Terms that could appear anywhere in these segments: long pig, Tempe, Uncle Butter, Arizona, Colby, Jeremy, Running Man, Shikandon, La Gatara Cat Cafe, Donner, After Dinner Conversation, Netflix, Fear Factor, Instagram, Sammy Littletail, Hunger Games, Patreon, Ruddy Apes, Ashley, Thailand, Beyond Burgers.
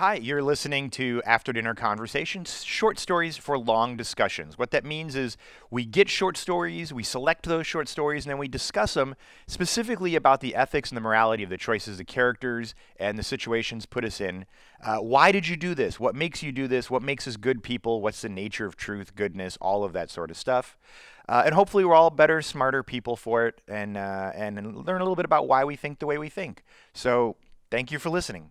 Hi, you're listening to After Dinner Conversations, short stories for long discussions. What that means is we get short stories, we select those short stories, and then we discuss them specifically about the ethics and the morality of the choices, the characters, and the situations put us in. Why did you do this? What makes you do this? What makes us good people? What's the nature of truth, goodness, all of that sort of stuff. And hopefully we're all better, smarter people for it and learn a little bit about why we think the way we think. So thank you for listening.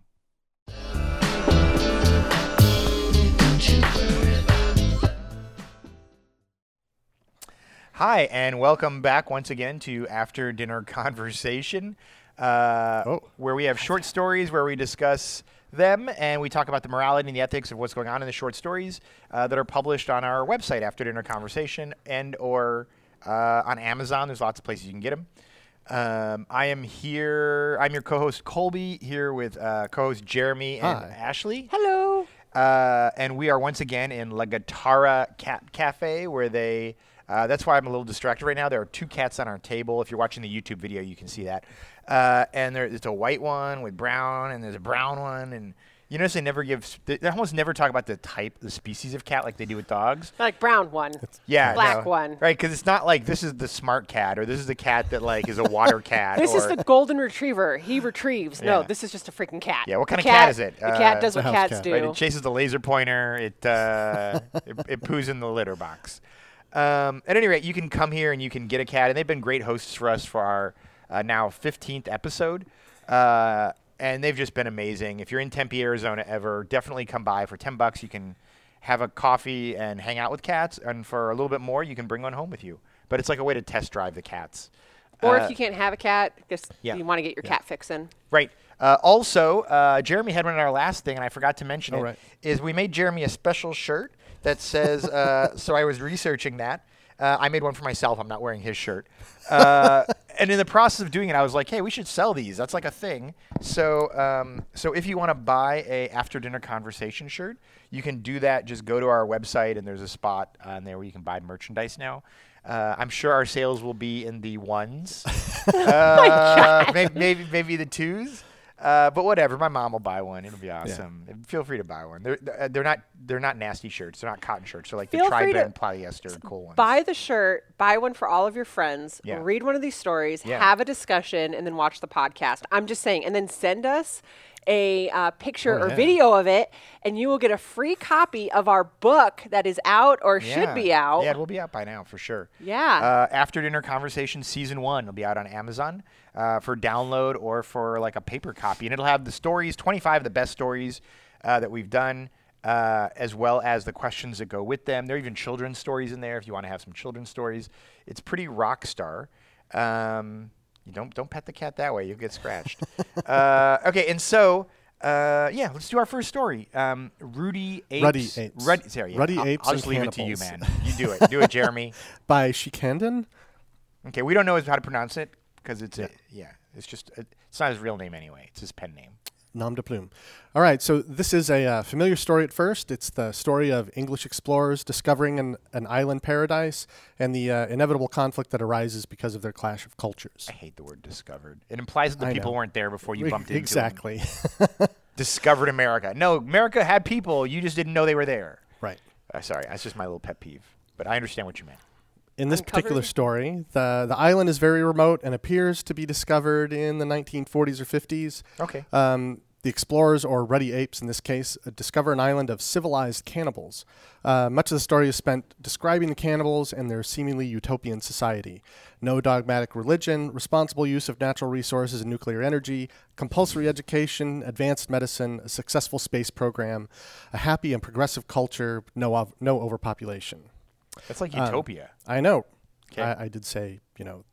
Hi, and welcome back once again to After Dinner Conversation, where we have short stories where we discuss them and we talk about the morality and the ethics of what's going on in the short stories that are published on our website, After Dinner Conversation, and or on Amazon. There's lots of places you can get them. I'm your co-host Colby, here with co-host Jeremy and Ashley. Hello. And we are once again in La Gatara Cat Cafe, where they... that's why I'm a little distracted right now. There are two cats on our table. If you're watching the YouTube video, you can see that. And it's a white one with brown, and there's a brown one. And you notice they almost never talk about the species of cat like they do with dogs. Like brown one. Yeah. Black one. Right, because it's not like this is the smart cat, or this is the cat that like is a water cat. This is the golden retriever. He retrieves. Yeah. No, this is just a freaking cat. Yeah, what kind of cat is it? The cat does what cats do. Right, it chases the laser pointer. It poos in the litter box. At any rate, you can come here and you can get a cat, and they've been great hosts for us for our now 15th episode, and they've just been amazing. If you're in Tempe, Arizona ever, definitely come by. For $10, you can have a coffee and hang out with cats, and for a little bit more, you can bring one home with you. But it's like a way to test drive the cats. Or if you can't have a cat, you want to get your cat fix in. Right. Also, Jeremy had one in our last thing, and I forgot to mention is we made Jeremy a special shirt that says, so I was researching that. I made one for myself. I'm not wearing his shirt. And in the process of doing it, I was like, hey, we should sell these. That's like a thing. So if you want to buy a After Dinner Conversation shirt, you can do that. Just go to our website, and there's a spot on there where you can buy merchandise now. I'm sure our sales will be in the ones. Maybe the twos. But whatever, my mom will buy one. It'll be awesome. Yeah. Feel free to buy one. They're not nasty shirts. They're not cotton shirts. They're like the tri-band polyester cool ones. Buy the shirt. Buy one for all of your friends. Yeah. Read one of these stories. Yeah. Have a discussion, and then watch the podcast. I'm just saying, and then send us a picture or video of it, and you will get a free copy of our book that is out or should be out. Yeah, it will be out by now for sure. Yeah. After Dinner Conversation Season 1 will be out on Amazon for download or for like a paper copy. And it'll have the stories, 25 of the best stories that we've done, as well as the questions that go with them. There are even children's stories in there if you want to have some children's stories. It's pretty rock star. Don't pet the cat that way. You'll get scratched. Okay, let's do our first story. Ruddy Apes. Ruddy Apes. I'll just leave it to you, man. You do it. Do it, Jeremy. By Shikandon. Okay, we don't know how to pronounce it because it's not his real name anyway. It's his pen name. Nom de plume. All right, so this is a familiar story at first. It's the story of English explorers discovering an island paradise and the inevitable conflict that arises because of their clash of cultures. I hate the word discovered. It implies that the people weren't there before you bumped into them. Exactly. Discovered America. No, America had people. You just didn't know they were there. Right. Sorry, that's just my little pet peeve. But I understand what you meant. In this particular story, the island is very remote and appears to be discovered in the 1940s or 50s. Okay. The explorers, or ruddy apes in this case, discover an island of civilized cannibals. Much of the story is spent describing the cannibals and their seemingly utopian society. No dogmatic religion, responsible use of natural resources and nuclear energy, compulsory education, advanced medicine, a successful space program, a happy and progressive culture, no overpopulation. That's like utopia. I know. I did say,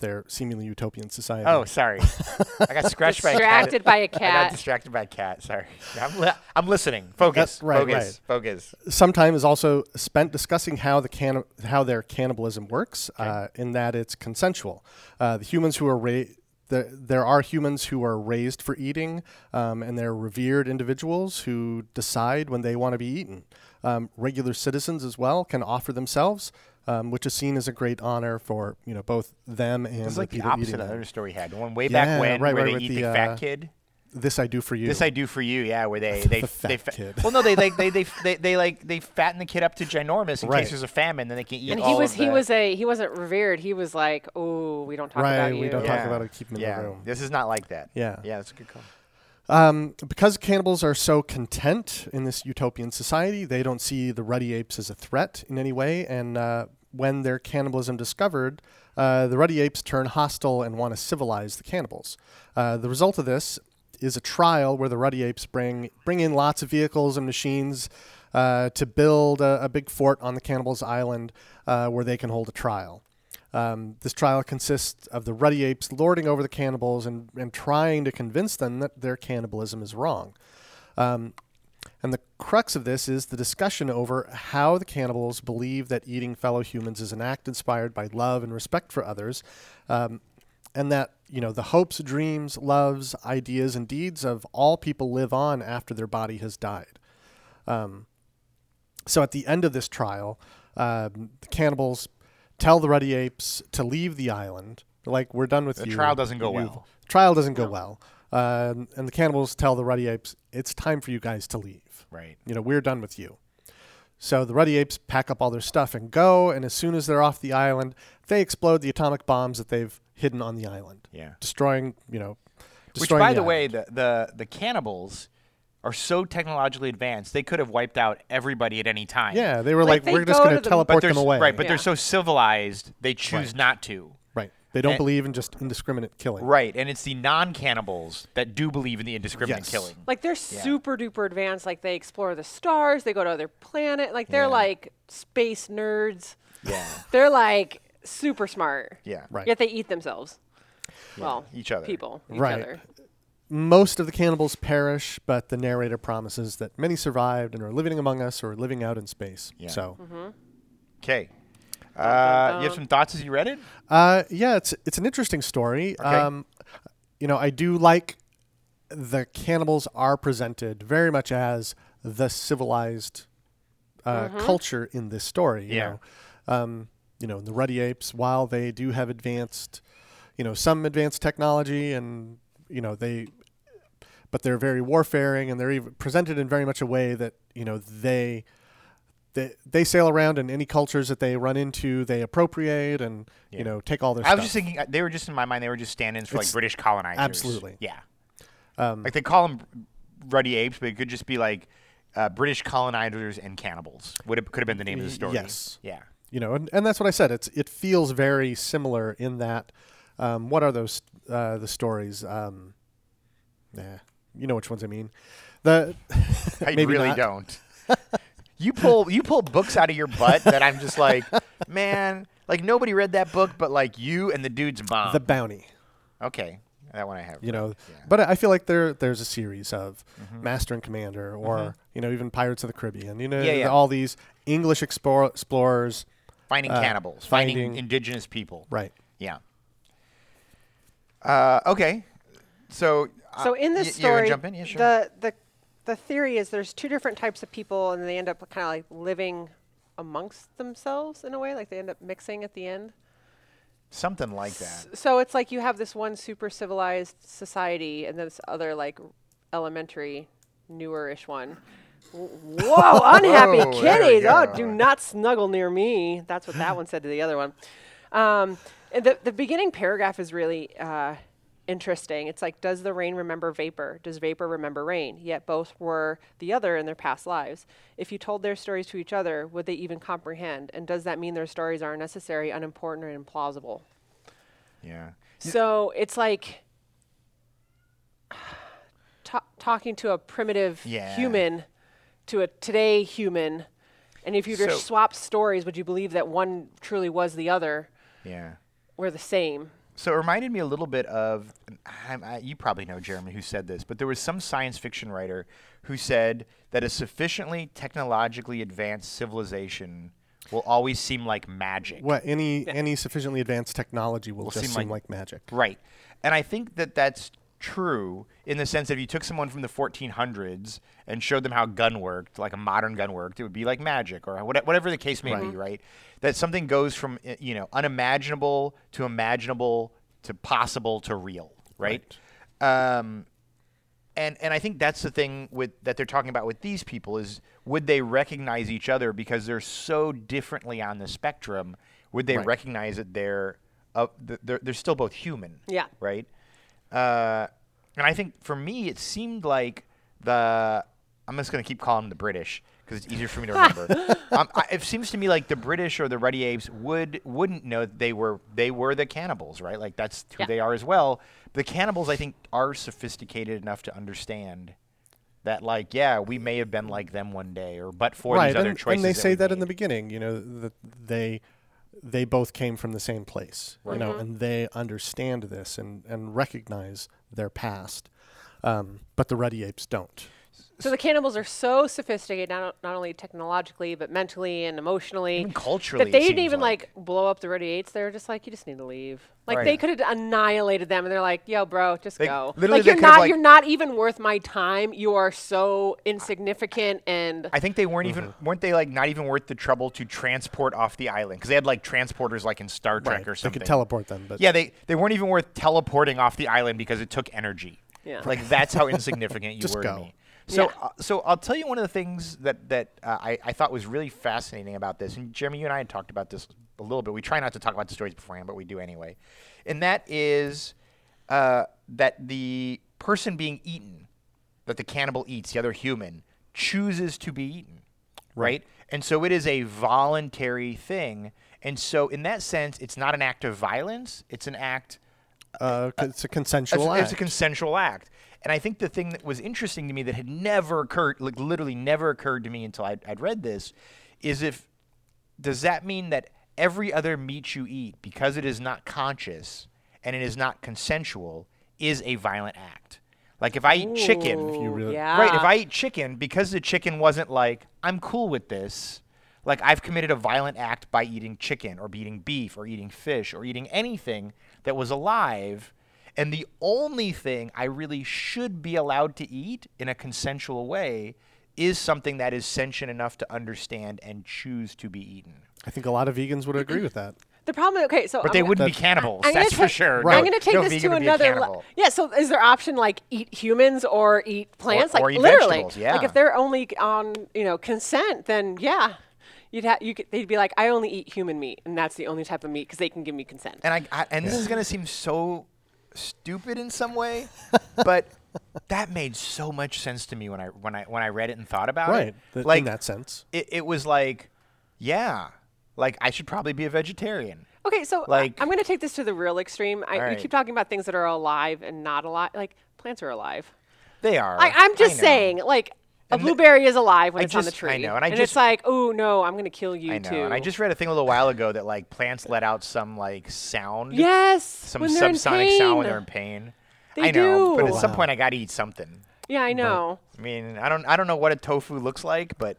their seemingly utopian society. Oh, sorry. I got scratched by a cat. Distracted by a cat. I got distracted by a cat. Sorry. I'm listening. Focus. Focus. Some time is also spent discussing how their cannibalism works, in that it's consensual. The humans who are raised... There are humans who are raised for eating, and they're revered individuals who decide when they want to be eaten. Regular citizens as well can offer themselves, which is seen as a great honor for both them and the people eating them. It's like the opposite of the other story we had. The one way back when, where they eat the fat kid. This I Do For You. This I Do For You, yeah, where they well, no, they fatten the kid up to ginormous in case there's a famine, then they can eat. And he wasn't revered. He was like, oh, we don't talk about you. We don't talk about it. Keep him in the room. This is not like that. Yeah, yeah, that's a good call. Because cannibals are so content in this utopian society, they don't see the Ruddy Apes as a threat in any way. And when their cannibalism discovered, the Ruddy Apes turn hostile and want to civilize the cannibals. The result of this is a trial where the Ruddy Apes bring in lots of vehicles and machines to build a big fort on the cannibals' island where they can hold a trial. This trial consists of the Ruddy Apes lording over the cannibals and trying to convince them that their cannibalism is wrong. And the crux of this is the discussion over how the cannibals believe that eating fellow humans is an act inspired by love and respect for others, and that the hopes, dreams, loves, ideas, and deeds of all people live on after their body has died. So at the end of this trial, the cannibals tell the Ruddy Apes to leave the island. Like, we're done with you. The trial doesn't go well. And the cannibals tell the Ruddy Apes, it's time for you guys to leave. Right. We're done with you. So the Ruddy Apes pack up all their stuff and go. And as soon as they're off the island, they explode the atomic bombs that they've hidden on the island. Yeah. Destroying Which, by the way, the cannibals are so technologically advanced, they could have wiped out everybody at any time. Yeah, they were like we're just going to teleport them away. Right, but they're so civilized, they choose not to. Right. They don't believe in just indiscriminate killing. Right, and it's the non-cannibals that do believe in the indiscriminate killing. Like, they're super-duper advanced. Like, they explore the stars. They go to other planets. Like, they're like space nerds. Yeah. They're like super smart. Yeah, right. Yet they eat themselves. Yeah. Well, each other. People. Each other. Most of the cannibals perish, but the narrator promises that many survived and are living among us or living out in space. Yeah. So, okay. You have some thoughts as you read it? Yeah, it's an interesting story. Okay. I do like the cannibals are presented very much as the civilized culture in this story. The Ruddy Apes, while they do have advanced, some advanced technology and but they're very warfaring, and they're even presented in very much a way that they sail around, and any cultures that they run into, they appropriate and take all their stuff. I was just thinking, they were just in my mind, they were just stand-ins for like British colonizers. Absolutely, yeah. Like they call them Ruddy Apes, but it could just be like British colonizers and cannibals. Could have been the name of the story. Yes, yeah. And that's what I said. It feels very similar in that. What are those the stories? You know which ones I mean. I really don't. You pull books out of your butt that I'm just like, man, like nobody read that book, but like you and the dude's mom. The Bounty. Okay, that one I have. But I feel like there's a series of Master and Commander, or even Pirates of the Caribbean. All these English explorers finding cannibals, finding indigenous people. Right. Yeah. Okay, so in this story, jump in? Yeah, sure. the theory is there's two different types of people, and they end up kind of like living amongst themselves in a way, like they end up mixing at the end. Something like that. So it's like you have this one super civilized society, and then this other like elementary, newerish one. Whoa, unhappy kitties! Oh, do not snuggle near me. That's what that one said to the other one. The beginning paragraph is really interesting. It's like, does the rain remember vapor? Does vapor remember rain? Yet both were the other in their past lives. If you told their stories to each other, would they even comprehend? And does that mean their stories are unnecessary, unimportant, and implausible? Yeah. So it's like talking to a primitive human to a today human. And if you just swap stories, would you believe that one truly was the other? Yeah. We're the same. So it reminded me a little bit of, you probably know, Jeremy, who said this, but there was some science fiction writer who said that a sufficiently technologically advanced civilization will always seem like magic. Well, any sufficiently advanced technology will just seem like magic. Right. And I think that that's true in the sense that if you took someone from the 1400s and showed them how gun worked, like a modern gun worked, it would be like magic or whatever the case may be, right? That something goes from unimaginable to imaginable to possible to real, right? And I think that's the thing with that they're talking about with these people is would they recognize each other because they're so differently on the spectrum? Would they recognize that they're still both human? Yeah. Right. And I think for me it seemed like I'm just gonna keep calling them the British because it's easier for me to remember. It seems to me like the British or the Ruddy Apes wouldn't know that they were the cannibals, right? Like that's who they are as well. The cannibals, I think, are sophisticated enough to understand that, like, yeah, we may have been like them one day, or but for these other choices. And they say that in the beginning, you know, that they both came from the same place, you know, and they understand this and recognize their past, but the Ruddy Apes don't. So the cannibals are so sophisticated, not only technologically, but mentally and emotionally, even culturally, that they didn't even like blow up the Ruddy Apes. They were just like, you just need to leave. Like they could have annihilated them, and they're like, yo, bro, just go. Like you're not even worth my time. You are so insignificant, and I think they weren't they like not even worth the trouble to transport off the island because they had like transporters like in Star Trek or something. They could teleport them, but yeah, they weren't even worth teleporting off the island because it took energy. Yeah, like that's how insignificant you were to me. So so I'll tell you one of the things that I thought was really fascinating about this, and Jeremy, you and I had talked about this a little bit. We try not to talk about the stories beforehand, but we do anyway. And that is that the person being eaten, that the cannibal eats, the other human, chooses to be eaten, right? And so it is a voluntary thing. And so in that sense, it's not an act of violence. It's an act. It's a consensual act. It's a consensual act. And I think the thing that was interesting to me that had never occurred, like literally never occurred to me until I'd read this, is does that mean that every other meat you eat, because it is not conscious and it is not consensual, is a violent act? Like if I eat chicken, if I eat chicken, because the chicken wasn't like, I'm cool with this, like I've committed a violent act by eating chicken or eating beef or eating fish or eating anything that was alive. And the only thing I really should be allowed to eat in a consensual way is something that is sentient enough to understand and choose to be eaten. I think a lot of vegans would agree with that. The problem, but they wouldn't be cannibals. That's for sure. Right. I'm going to take this to another level. Yeah. So, is there option like eat humans or eat plants? Or eat literally, vegetables, yeah. Like if they're only on consent, then yeah. They'd be like, I only eat human meat, and that's the only type of meat because they can give me consent. And this is going to seem so stupid in some way, but that made so much sense to me when I read it and thought about it. Right, like, in that sense, it was like, yeah, like I should probably be a vegetarian. Okay, so like, I'm going to take this to the real extreme. You keep talking about things that are alive and not alive. Like plants are alive. They are. I'm just saying, like. A blueberry is alive when it's on the tree. I know. And it's like, oh, no, I'm going to kill you, too. And I just read a thing a little while ago that, like, plants let out some, like, sound. Yes. Some subsonic sound when they're in pain. I know. But at some point, I got to eat something. Yeah, I know. But, I mean, I don't know what a tofu looks like, but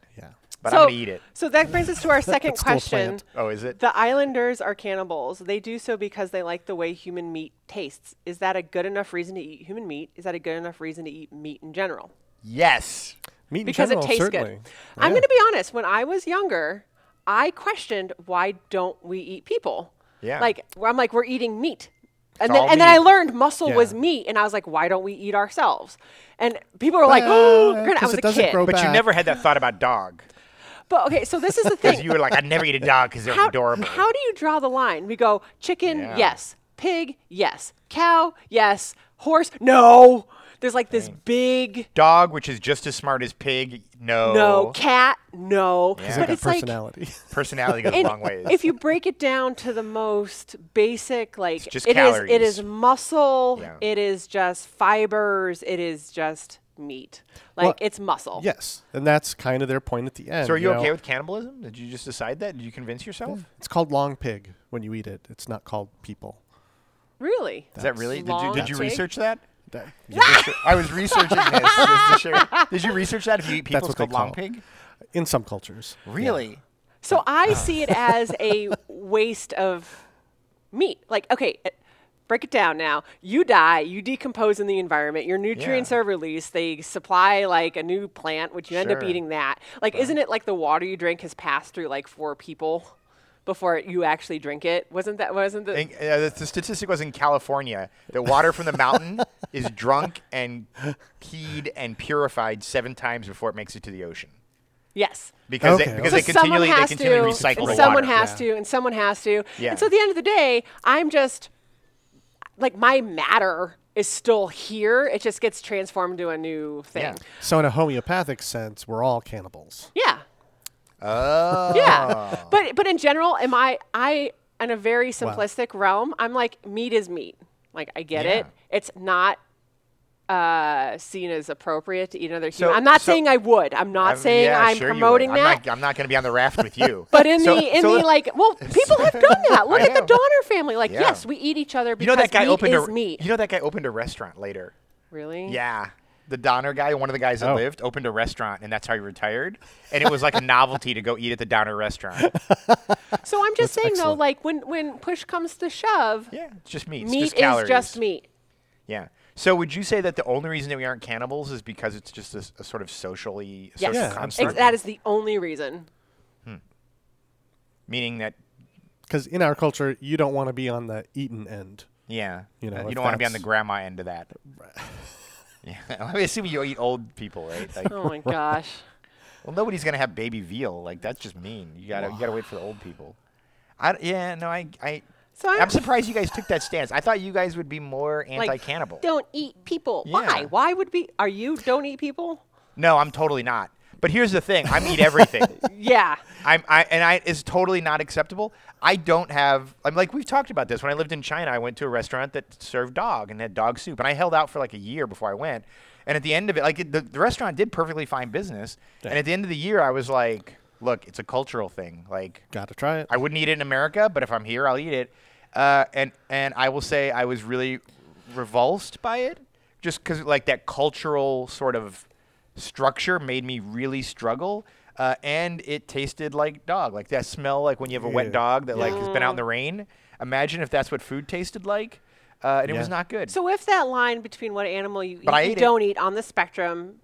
I'm going to eat it. So that brings us to our second question. Oh, is it? The islanders are cannibals. They do so because they like the way human meat tastes. Is that a good enough reason to eat human meat? Is that a good enough reason to eat meat in general? Yes. Meat because general, it tastes certainly. Good. Yeah. I'm going to be honest. When I was younger, I questioned why don't we eat people? Yeah. Like I'm like, we're eating meat. And then I learned muscle was meat. And I was like, why don't we eat ourselves? And people were like, oh, I was a kid. But you never had that thought about dog. But okay, so this is the thing. Because you were like, I'd never eat a dog because they're adorable. How do you draw the line? We go chicken, yes. Pig, yes. Cow, yes. Horse, no. There's like this big dog, which is just as smart as pig. No, cat. No, but it's personality. Like personality goes a long ways. If you break it down to the most basic, like it's just calories. It is muscle. Yeah. It is just fibers. It is just meat. Like it's muscle. Yes, and that's kind of their point at the end. So are you okay with cannibalism? Did you just decide that? Did you convince yourself? It's called long pig when you eat it. It's not called people. Really? Is that really? Did you research that? I was researching this. Did you research that? If you eat people, it's called long pig? In some cultures. Really? Yeah. So I see it as a waste of meat. Like, okay, break it down now. You die. You decompose in the environment. Your nutrients are released. They supply, like, a new plant, which you end up eating that. Like, isn't it like the water you drink has passed through, like, four people before you actually drink it. The statistic was in California that water from the mountain is drunk and peed and purified 7 times before it makes it to the ocean. Yes. Because they continually recycle water. Someone has to. Yeah. And so at the end of the day, I'm just like, my matter is still here. It just gets transformed into a new thing. Yeah. So in a homeopathic sense, we're all cannibals. Yeah. Oh. Yeah. But in general, I in a very simplistic realm, I'm like, meat is meat. Like, I get it. It's not seen as appropriate to eat another human. I'm not saying I would. I'm not promoting that. I'm not going to be on the raft with you. But people have done that. Look at the Donner family. Like, yes, we eat each other because meat is meat. You know that guy opened a restaurant later. Really? Yeah. The Donner guy, one of the guys that lived, opened a restaurant, and that's how he retired. And it was like a novelty to go eat at the Donner restaurant. So I'm just saying, though, like, when push comes to shove, it's just meat. Meat is just meat. Yeah. So would you say that the only reason that we aren't cannibals is because it's just a sort of social construct? That is the only reason. Meaning that... Because in our culture, you don't want to be on the eaten end. Yeah. You know, you don't want to be on the grandma end of that. Yeah. I assume you eat old people, right? Like, oh, my gosh. Well, nobody's going to have baby veal. Like, that's just mean. You gotta wait for the old people. I'm surprised you guys took that stance. I thought you guys would be more anti-cannibal. Like, don't eat people. Yeah. Why? Are you don't eat people? No, I'm totally not. But here's the thing: I eat everything. Yeah. It's totally not acceptable. We've talked about this. When I lived in China, I went to a restaurant that served dog and had dog soup, and I held out for like a year before I went. And at the end of it, the restaurant did perfectly fine business. Dang. And at the end of the year, I was like, look, it's a cultural thing. Like, gotta try it. I wouldn't eat it in America, but if I'm here, I'll eat it. And I will say I was really revulsed by it, just because like that cultural sort of structure made me really struggle. And it tasted like dog, like that smell, like when you have a wet dog that like has been out in the rain. Imagine if that's what food tasted like. And it was not good. So if that line between what animal you eat and don't eat on the spectrum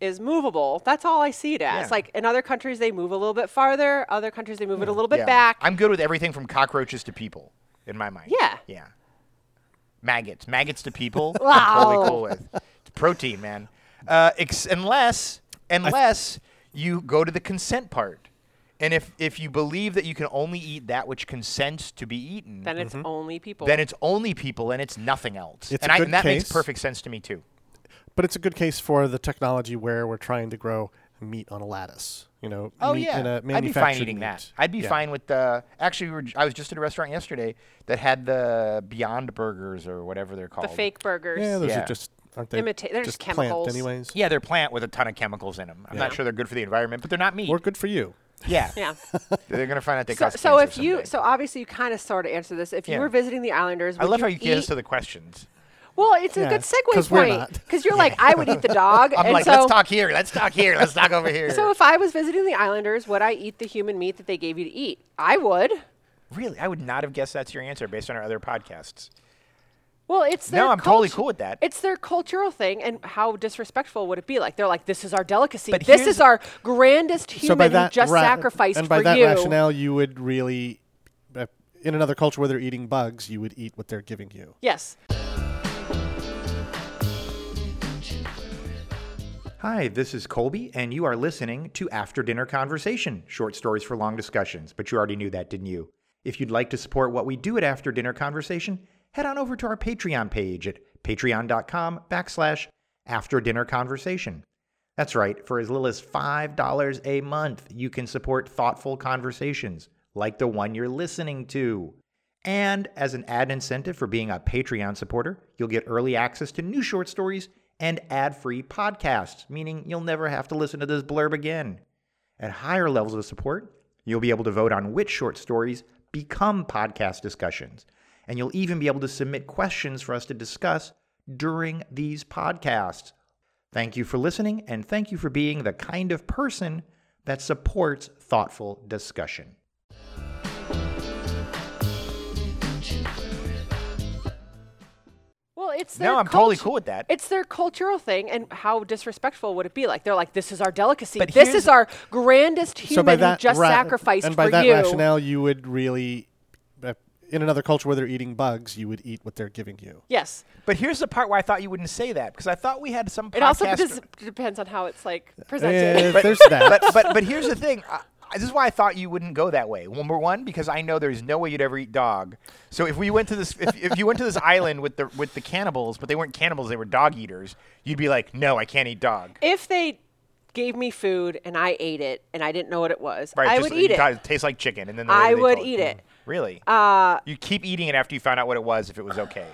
is movable, that's all I see it as. Yeah. Like, in other countries, they move a little bit farther. Other countries, they move it a little bit back. I'm good with everything from cockroaches to people, in my mind. Yeah. Yeah. Maggots to people, I'm totally cool with. It's protein, man. Unless you go to the consent part. And if you believe that you can only eat that which consents to be eaten, then it's only people. Then it's only people, and it's nothing else. That makes perfect sense to me, too. But it's a good case for the technology where we're trying to grow meat on a lattice. You know, in a manufactured I'd be fine eating meat. That. I'd be fine with the. Actually, I was just at a restaurant yesterday that had the Beyond Burgers or whatever they're called. The fake burgers. Yeah, those are just aren't they? They're just chemicals, plant anyways. Yeah, they're plant with a ton of chemicals in them. I'm not sure they're good for the environment, but they're not meat. Or good for you. Yeah. Yeah. They're gonna find out they cost. So if someday. So obviously you kind of sort of answer this. If you were visiting the Islanders, I love how you can't answer the questions. Well, it's a good segue point because you're like, I would eat the dog. I'm let's talk here. Let's talk here. Let's talk over here. So if I was visiting the Islanders, would I eat the human meat that they gave you to eat? I would. Really? I would not have guessed that's your answer based on our other podcasts. Well, it's their I'm totally cool with that. It's their cultural thing, and how disrespectful would it be? Like, they're like, this is our delicacy. But this is our grandest human who just sacrificed for you. And by that rationale, you would really, in another culture where they're eating bugs, you would eat what they're giving you. Yes. Hi, this is Colby, and you are listening to After Dinner Conversation, short stories for long discussions. But you already knew that, didn't you? If you'd like to support what we do at After Dinner Conversation, head on over to our Patreon page at patreon.com/After Dinner Conversation. That's right, for as little as $5 a month, you can support thoughtful conversations like the one you're listening to. And as an ad incentive for being a Patreon supporter, you'll get early access to new short stories and ad-free podcasts, meaning you'll never have to listen to this blurb again. At higher levels of support, you'll be able to vote on which short stories become podcast discussions, and you'll even be able to submit questions for us to discuss during these podcasts. Thank you for listening, and thank you for being the kind of person that supports thoughtful discussion. Well, it's their I'm totally cool with that. It's their cultural thing, and how disrespectful would it be? Like, they're like, this is our delicacy. But this is our grandest human who just sacrificed and by for that you. Rationale, you would really, in another culture where they're eating bugs, you would eat what they're giving you. Yes. But here's the part where I thought you wouldn't say that, because I thought we had some podcast. It also depends on how it's, like, presented. Yeah, there's that. But here's the thing. This is why I thought you wouldn't go that way. Number one, because I know there's no way you'd ever eat dog. So if we went to this, if you went to this island with the cannibals, but they weren't cannibals, they were dog eaters, you'd be like, no, I can't eat dog. If they gave me food and I ate it and I didn't know what it was, I would eat it. It tastes like chicken, and then I would eat it. Really? You keep eating it after you found out what it was, if it was okay.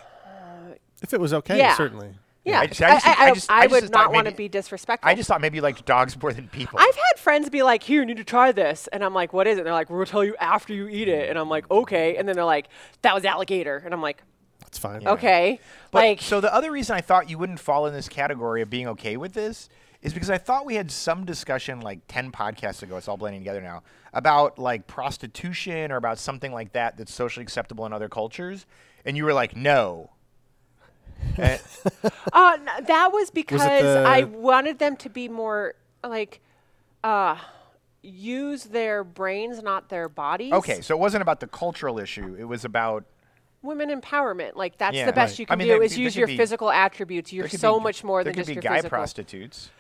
If it was okay, certainly. Yeah, I would not want to be disrespectful. I just thought maybe you liked dogs more than people. I've had friends be like, here, you need to try this. And I'm like, what is it? And they're like, we'll tell you after you eat it. And I'm like, okay. And then they're like, that was alligator. And I'm like, that's fine. Okay. But so the other reason I thought you wouldn't fall in this category of being okay with this is because I thought we had some discussion like 10 podcasts ago, it's all blending together now, about like prostitution or about something like that that's socially acceptable in other cultures. And you were like, no. That was because I wanted them to be more like use their brains, not their bodies. Okay, so it wasn't about the cultural issue. It was about women empowerment. Like that's the best you can do is use your physical attributes. You're so much more than just your physical. There could be guy prostitutes.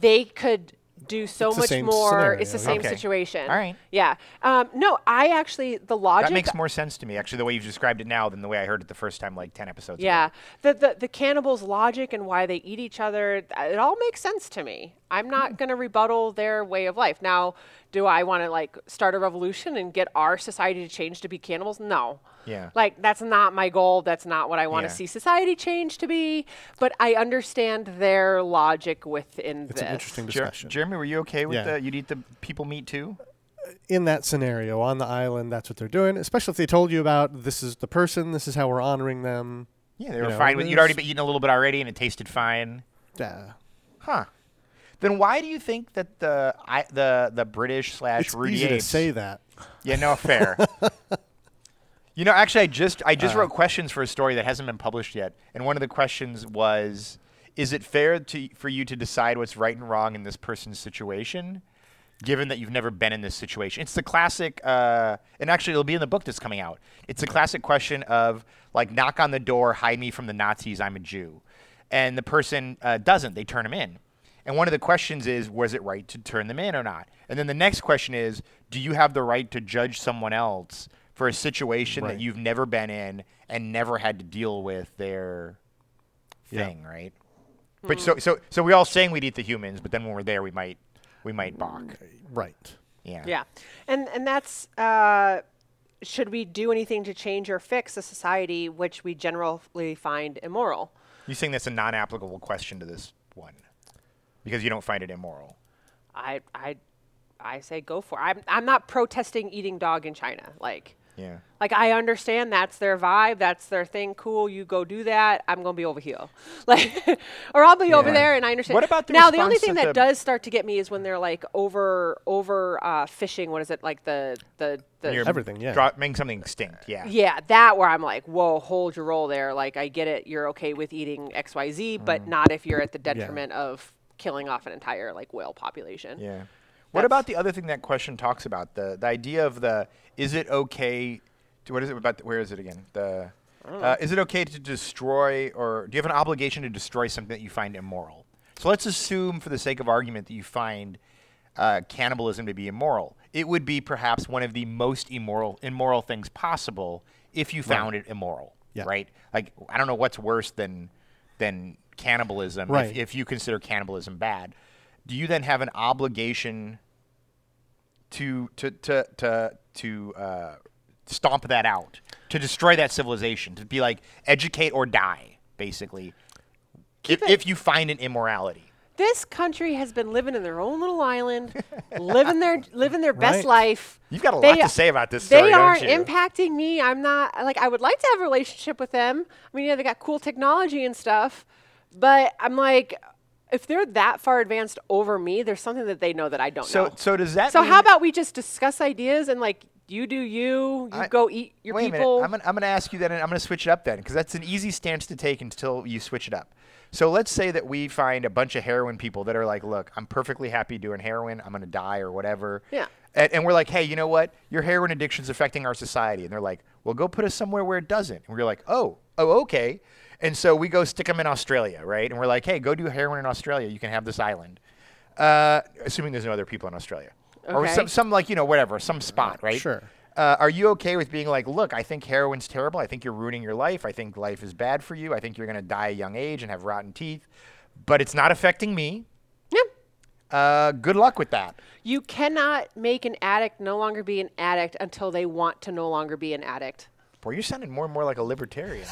They could do so much more. Scenario. It's the same situation. All right. Yeah. No, I actually, the logic. That makes more sense to me, actually, the way you've described it now than the way I heard it the first time, like 10 episodes ago. Yeah. The cannibals' logic and why they eat each other, it all makes sense to me. I'm not going to rebuttal their way of life. Now, do I want to, like, start a revolution and get our society to change to be cannibals? No. Yeah. Like, that's not my goal. That's not what I want to see society change to be. But I understand their logic within this. It's an interesting discussion. Jeremy, were you okay with that? You'd eat the people meat, too? In that scenario, on the island, that's what they're doing. Especially if they told you about, this is the person, this is how we're honoring them. Yeah, they were fine with it. You'd already been eating a little bit already, and it tasted fine. Yeah. Huh. Then why do you think that the British / Ruddy Apes... It's easy to say that. Yeah, no, fair. You know, actually, I just wrote questions for a story that hasn't been published yet, and one of the questions was, is it fair for you to decide what's right and wrong in this person's situation, given that you've never been in this situation? It's the classic, and actually it'll be in the book that's coming out. It's the classic question of, like, knock on the door, hide me from the Nazis, I'm a Jew. And the person doesn't. They turn him in. And one of the questions is, was it right to turn them in or not? And then the next question is, do you have the right to judge someone else for a situation that you've never been in and never had to deal with their thing, right? Mm. But so we're all saying we'd eat the humans, but then when we're there, we might balk. Right. Yeah. Yeah. And that's, should we do anything to change or fix a society which we generally find immoral? You're saying that's a non-applicable question to this one. Because you don't find it immoral. I say go for it. I'm not protesting eating dog in China. Like I understand that's their vibe, that's their thing. Cool, you go do that. I'm gonna be over here, like, or I'll be over there. And I understand. What about the now? The only thing that does start to get me is when they're like over fishing. What is it like the everything? Yeah, making something extinct. Yeah. Yeah, that where I'm like, whoa, hold your roll there. Like I get it, you're okay with eating XYZ, but not if you're at the detriment of killing off an entire like whale population. Yeah. What about the other thing that question talks about? The idea of the is it okay to what is it about where is it again? The is it okay to destroy or do you have an obligation to destroy something that you find immoral? So let's assume for the sake of argument that you find cannibalism to be immoral. It would be perhaps one of the most immoral things possible if you found it immoral. Yeah. Right? Like I don't know what's worse than cannibalism, if you consider cannibalism bad, do you then have an obligation to stomp that out, to destroy that civilization, to be like educate or die, basically, if you find an immorality? This country has been living in their own little island, living their best life. You've got a lot to say about this story, don't you? They aren't impacting me. I'm not – like I would like to have a relationship with them. I mean, yeah, they got cool technology and stuff. But I'm like, if they're that far advanced over me, there's something that they know that I don't know. So does that mean how about we just discuss ideas and like You do you. Go eat your people. I'm going to ask you that, and I'm going to switch it up then, because that's an easy stance to take until you switch it up. So let's say that we find a bunch of heroin people that are like, look, I'm perfectly happy doing heroin. I'm going to die or whatever. Yeah. And we're like, hey, you know what? Your heroin addiction is affecting our society. And they're like, well, go put us somewhere where it doesn't. And we're like, oh, okay. And so we go stick them in Australia, right? And we're like, hey, go do heroin in Australia. You can have this island. Assuming there's no other people in Australia. Okay. Or some like, you know, whatever, some spot, right? Sure. Are you okay with being like, look, I think heroin's terrible. I think you're ruining your life. I think life is bad for you. I think you're going to die a young age and have rotten teeth. But it's not affecting me. Yep. Good luck with that. You cannot make an addict no longer be an addict until they want to no longer be an addict. Boy, you're sounding more and more like a libertarian.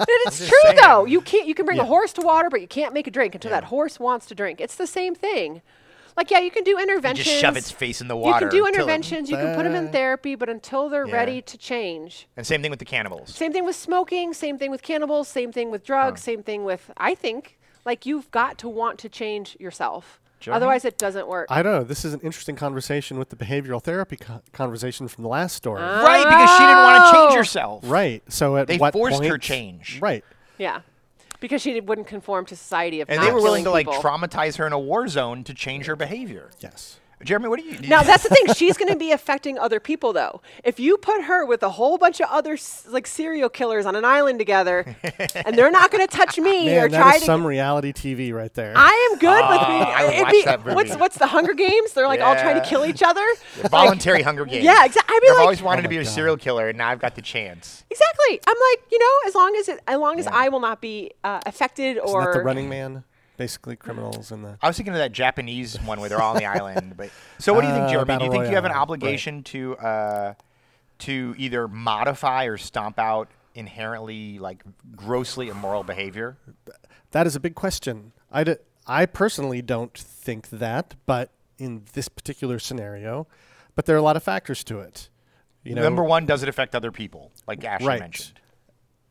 It's true, saying. Though. You can bring a horse to water, but you can't make a drink until that horse wants to drink. It's the same thing. Like, yeah, you can do interventions. You just shove its face in the water. You can do interventions. You can put them in therapy, but until they're ready to change. And same thing with the cannibals. Same thing with smoking. Same thing with cannibals. Same thing with drugs. Same thing with, I think, like, you've got to want to change yourself. Jeremy? Otherwise, it doesn't work. I don't know. This is an interesting conversation with the behavioral therapy conversation from the last story. Oh. Right, because she didn't want to change herself. Right. So at what point? They forced her change. Right. Yeah. Because she wouldn't conform to society of and they were willing to like traumatize her in a war zone to change her behavior. Yes. Jeremy, what do you do? Now, that's the thing. She's going to be affecting other people, though. If you put her with a whole bunch of other like serial killers on an island together, and they're not going to touch me or try to... that is some reality TV right there. I am good with being... I would watch that movie. What's the Hunger Games? They're like all trying to kill each other. Like, voluntary Hunger Games. Yeah, exactly. I've always wanted to be a serial killer, and now I've got the chance. Exactly. I'm like, you know, as long as I will not be affected or... Isn't that the Running Man? Basically criminals in the... I was thinking of that Japanese one where they're all on the island. But so what do you think, Jeremy? Do you think you have an obligation to either modify or stomp out inherently, like, grossly immoral behavior? That is a big question. I personally don't think that, but in this particular scenario, but there are a lot of factors to it. You know, number one, does it affect other people, like Ashley mentioned?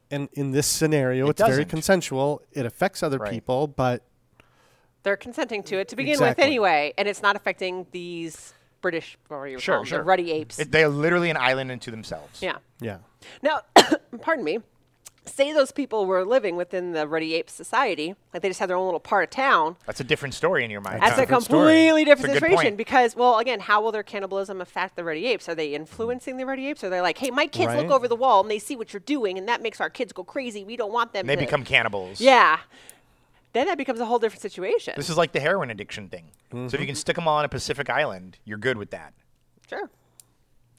And in this scenario, it's very consensual. It affects other people, but... they're consenting to it to begin with anyway, and it's not affecting these British, the Ruddy Apes. They're literally an island unto themselves. Yeah. Yeah. Now, pardon me, say those people were living within the Ruddy Apes society, like they just had their own little part of town. That's a different story in your mind. That's a completely different situation because, well, again, how will their cannibalism affect the Ruddy Apes? Are they influencing the Ruddy Apes? Are they like, hey, my kids look over the wall and they see what you're doing and that makes our kids go crazy. We don't want them to... They become cannibals. Yeah. Then that becomes a whole different situation. This is like the heroin addiction thing. Mm-hmm. So if you can stick them all on a Pacific island, you're good with that. Sure.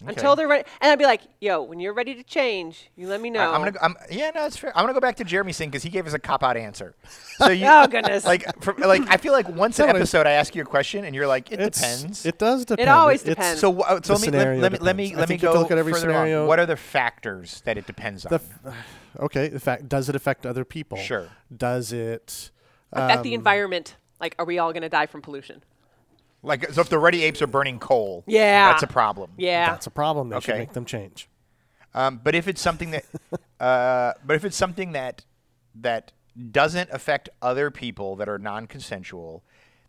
Okay. Until they're ready. And I'd be like, yo, when you're ready to change, you let me know. It's fair. I'm going to go back to Jeremy's thing because he gave us a cop-out answer. So you, oh, goodness. I feel like once an episode I ask you a question and you're like, it depends. It does depend. It always depends. It's so let me go look at every scenario. On. What are the factors that it depends on? Does it affect other people? Sure. Does it... affect the environment. Like, are we all going to die from pollution? Like, so if the Ruddy Apes are burning coal, that's a problem. Yeah. That's a problem. They should make them change. But if it's something that doesn't affect other people that are non-consensual,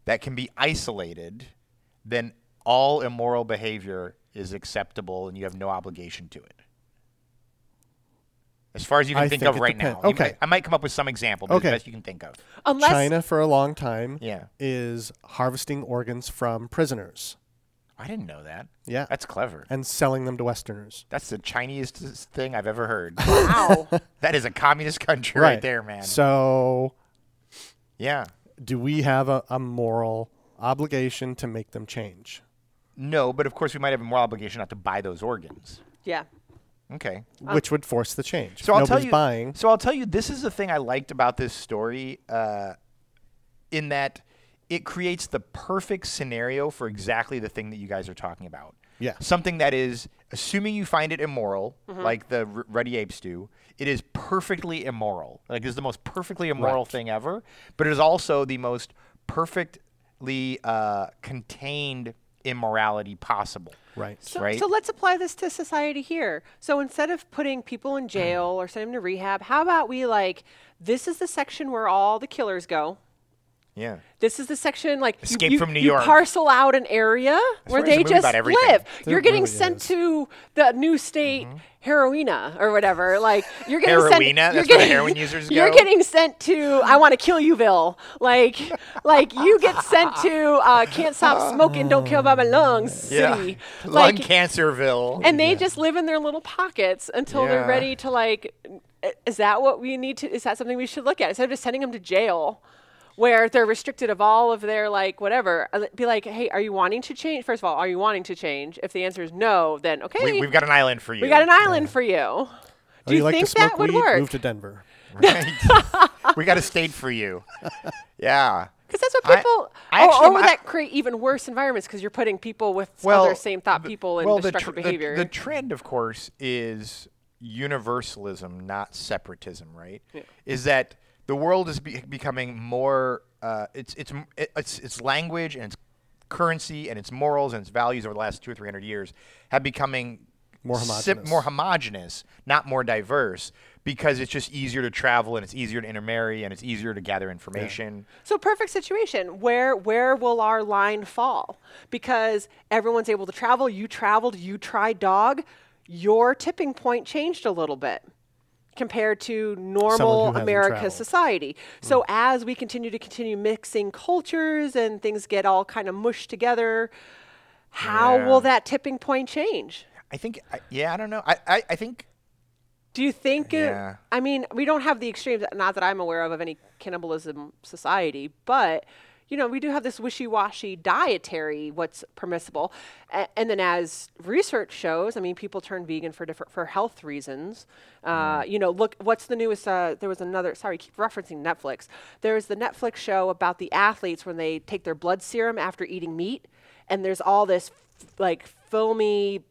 that can be isolated, then all immoral behavior is acceptable and you have no obligation to it. As far as you can think of right now. Okay. I might come up with some example, but the best you can think of. Unless China, for a long time, is harvesting organs from prisoners. I didn't know that. Yeah. That's clever. And selling them to Westerners. That's the Chinese thing I've ever heard. Wow. That is a communist country right there, man. So, yeah. Do we have a moral obligation to make them change? No, but of course we might have a moral obligation not to buy those organs. Yeah. Okay. Which would force the change. So I'll tell you, this is the thing I liked about this story in that it creates the perfect scenario for exactly the thing that you guys are talking about. Yeah. Something that is, assuming you find it immoral, like the Ruddy Apes do, it is perfectly immoral. Like, it's the most perfectly immoral thing ever, but it is also the most perfectly contained immorality possible. Right. So let's apply this to society here. So instead of putting people in jail or sending them to rehab, how about we this is the section where all the killers go. Yeah. This is the section like Escape from New York. You parcel out an area where they just live. You're getting sent to the new state Heroina or whatever. Like you're getting Heroina? Sent. That's where heroin users go. You're getting sent to I want to kill youville. Like you get sent to can't stop smoking, don't kill by my lungs city. Yeah. Like, lung cancerville. And they just live in their little pockets until they're ready to like. Is that what we need to? Is that something we should look at instead of just sending them to jail? Where they're restricted of all of their, like, whatever. Be like, hey, are you wanting to change? First of all, are you wanting to change? If the answer is no, then, okay. We've got an island for you. We got an island for you. Do you think that would work? Move to Denver. Right. We got a state for you. Yeah. Because that's what people... Or would that create even worse environments because you're putting people with other same thought people in destructive behavior? The trend, of course, is universalism, not separatism, right? Yeah. Is that... The world is becoming more its language and its currency and its morals and its values over the last 200 or 300 years have becoming more homogenous, not more diverse, because it's just easier to travel and it's easier to intermarry and it's easier to gather information. Yeah. So perfect situation. Where will our line fall? Because everyone's able to travel. You traveled. You tried dog. Your tipping point changed a little bit compared to normal America society. So as we continue mixing cultures and things get all kind of mushed together, how will that tipping point change? I think, I don't know. I think. Do you think, I mean, we don't have the extremes, not that I'm aware of any cannibalism society, but we do have this wishy-washy dietary, what's permissible. And then as research shows, I mean, people turn vegan for health reasons. Look, what's the newest, there was another, sorry, I keep referencing Netflix. There's the Netflix show about the athletes when they take their blood serum after eating meat. And there's all this foamy,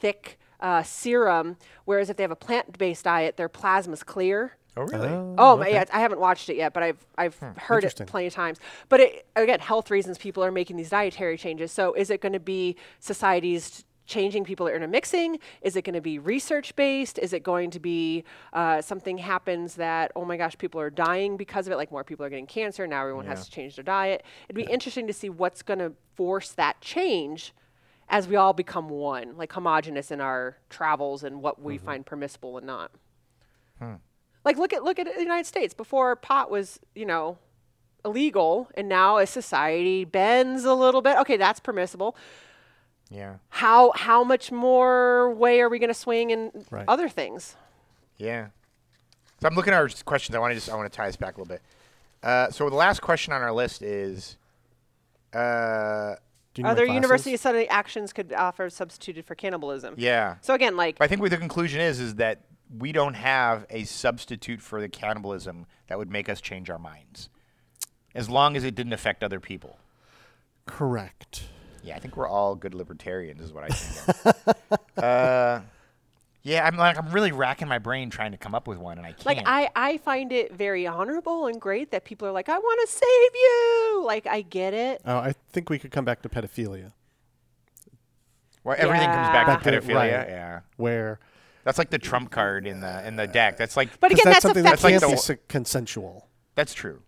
thick serum. Whereas if they have a plant-based diet, their plasma's clear. Oh, really? Yeah. I haven't watched it yet, but I've heard it plenty of times. But again, health reasons, people are making these dietary changes. So is it going to be societies changing, people are intermixing? Is it going to be research-based? Is it going to be something happens that, oh my gosh, people are dying because of it, like more people are getting cancer, now everyone has to change their diet? It'd be interesting to see what's going to force that change as we all become one, like homogenous in our travels and what we find permissible and not. Like look at the United States. Before pot was, illegal, and now as society bends a little bit, okay, that's permissible. Yeah. How much more way are we going to swing in other things? Yeah. So I'm looking at our questions. I want to tie this back a little bit. So the last question on our list is, other university study actions could offer substituted for cannibalism. Yeah. So again, I think what the conclusion is that we don't have a substitute for the cannibalism that would make us change our minds, as long as it didn't affect other people. Correct. Yeah, I think we're all good libertarians, is what I think. I'm really racking my brain trying to come up with one, and I can't. I find it very honorable and great that people are like, I want to save you. I get it. Oh, I think we could come back to pedophilia. Well, everything comes back to pedophilia. Right. Yeah, where. That's like the trump card in the deck. That's like, but again, that's something that's consensual. That's true.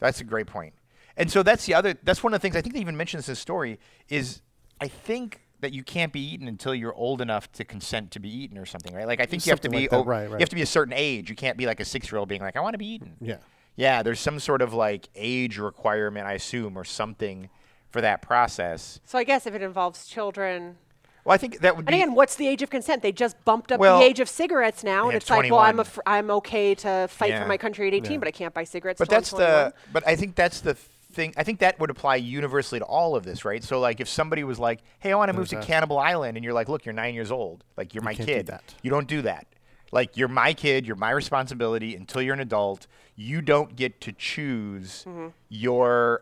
That's a great point. And so that's one of the things I think they even mentioned this in the story is I think that you can't be eaten until you're old enough to consent to be eaten or something, right? Like I think you have to be a certain age. You can't be like a 6-year-old being like, I want to be eaten. Yeah. Yeah. There's some sort of age requirement, I assume, or something for that process. So I guess if it involves children. Well, I think that would be... And again, what's the age of consent? They just bumped up the age of cigarettes now, and it's 21. I'm okay to fight for my country at 18, but I can't buy cigarettes until I'm 21. But I think that's the thing. I think that would apply universally to all of this, right? So, if somebody was like, hey, I want to move to Cannibal Island, and you're like, look, you're 9 years old. Like, you're my kid. You don't do that. Like, you're my kid. You're my responsibility until you're an adult. You don't get to choose your,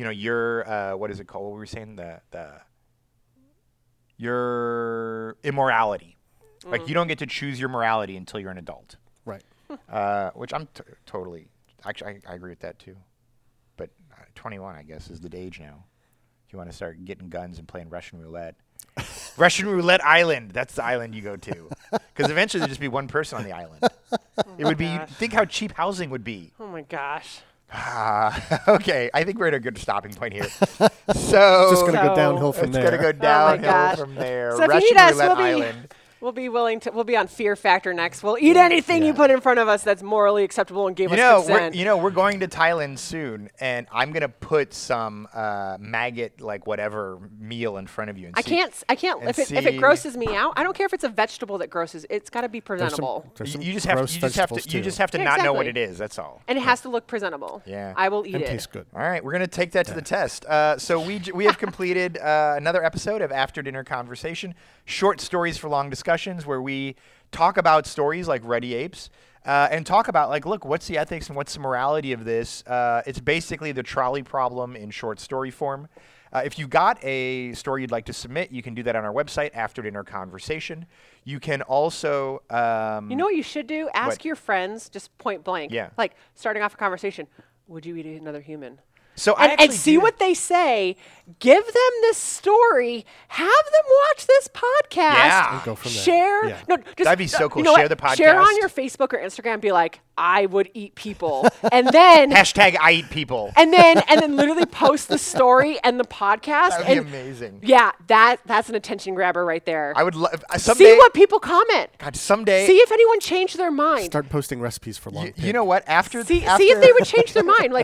what is it called? What were we saying? Your immorality. You don't get to choose your morality until you're an adult. Right. Which I'm totally... Actually, I agree with that, too. But 21, I guess, is the age now. If you want to start getting guns and playing Russian roulette. Russian roulette island. That's the island you go to. Because eventually there'd just be one person on the island. It would be... Think how cheap housing would be. Oh, my gosh. Okay, I think we're at a good stopping point here. So it's just going to go downhill from there. It's going to go downhill from there. So if you eat us, we'll be willing to. We'll be on Fear Factor next. We'll eat anything you put in front of us that's morally acceptable and gave us consent. We're going to Thailand soon, and I'm going to put some maggot whatever meal in front of you. And I can't. If it grosses me out, I don't care if it's a vegetable that grosses. It's got to be presentable. You just have to not know what it is. That's all. And it has to look presentable. Yeah, I will eat it. It tastes good. All right, we're going to take that to the test. So we have completed another episode of After Dinner Conversation: Short Stories for Long Discussions, where we talk about stories like Ruddy Apes and talk about look, what's the ethics and what's the morality of this? It's basically the trolley problem in short story form. If you got a story you'd like to submit, you can do that on our website, After Dinner Conversation. You can also... you know what you should do? Ask your friends just point blank. Yeah. Starting off a conversation, would you eat another human? So and see what they say. Give them this story. Have them watch this podcast. Yeah. And go from there. Share. Yeah. No, that'd be so cool. Share the podcast. Share on your Facebook or Instagram. Be like, I would eat people. And then... # I eat people. And then literally post the story and the podcast. That would be amazing. Yeah. That's an attention grabber right there. I would love... see what people comment. God, someday... See if anyone changed their mind. Start posting recipes for long pig. You know what? See if they would change their mind.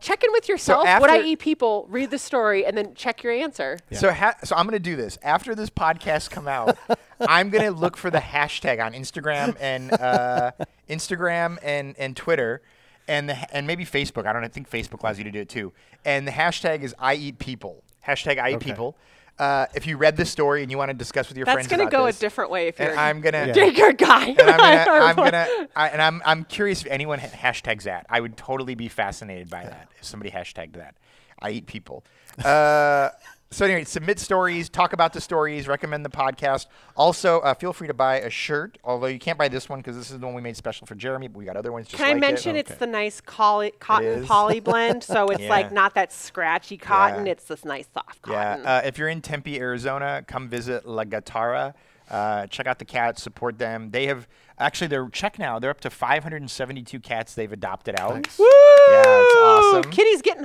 Check in with yourself, would I eat people? Read the story and then check your answer. Yeah. So I'm going to do this. After this podcast come out, I'm going to look for the hashtag on Instagram and Twitter and maybe Facebook. I think Facebook allows you to do it too. And the hashtag is I eat people. # I eat people. If you read this story and you want to discuss with your friends about this, that's going to go a different way. If you're a bigger guy, and I'm curious if anyone hashtags that. I would totally be fascinated by that if somebody hashtagged that. I eat people. So anyway, submit stories, talk about the stories, recommend the podcast. Also, feel free to buy a shirt. Although you can't buy this one because this is the one we made special for Jeremy, but we got other ones. Just Can I mention it's the nice cotton poly blend? So it's not that scratchy cotton. Yeah. It's this nice soft cotton. Yeah. If you're in Tempe, Arizona, come visit La Gatara. Check out the cats, support them. They have they're up to 572 cats they've adopted out. Nice. Woo! Yeah, it's awesome. Kitty's getting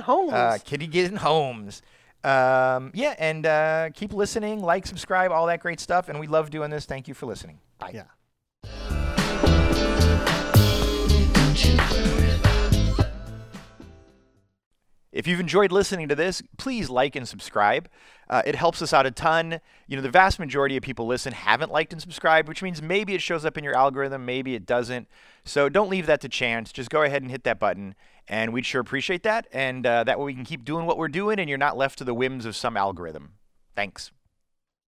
homes. Keep listening, like, subscribe, all that great stuff, and we love doing this. Thank you for listening. Bye. Yeah. If you've enjoyed listening to this, please like and subscribe. It helps us out a ton. The vast majority of people haven't liked and subscribed, which means maybe it shows up in your algorithm, maybe it doesn't. So don't leave that to chance. Just go ahead and hit that button, and we'd sure appreciate that. And that way we can keep doing what we're doing, and you're not left to the whims of some algorithm. Thanks.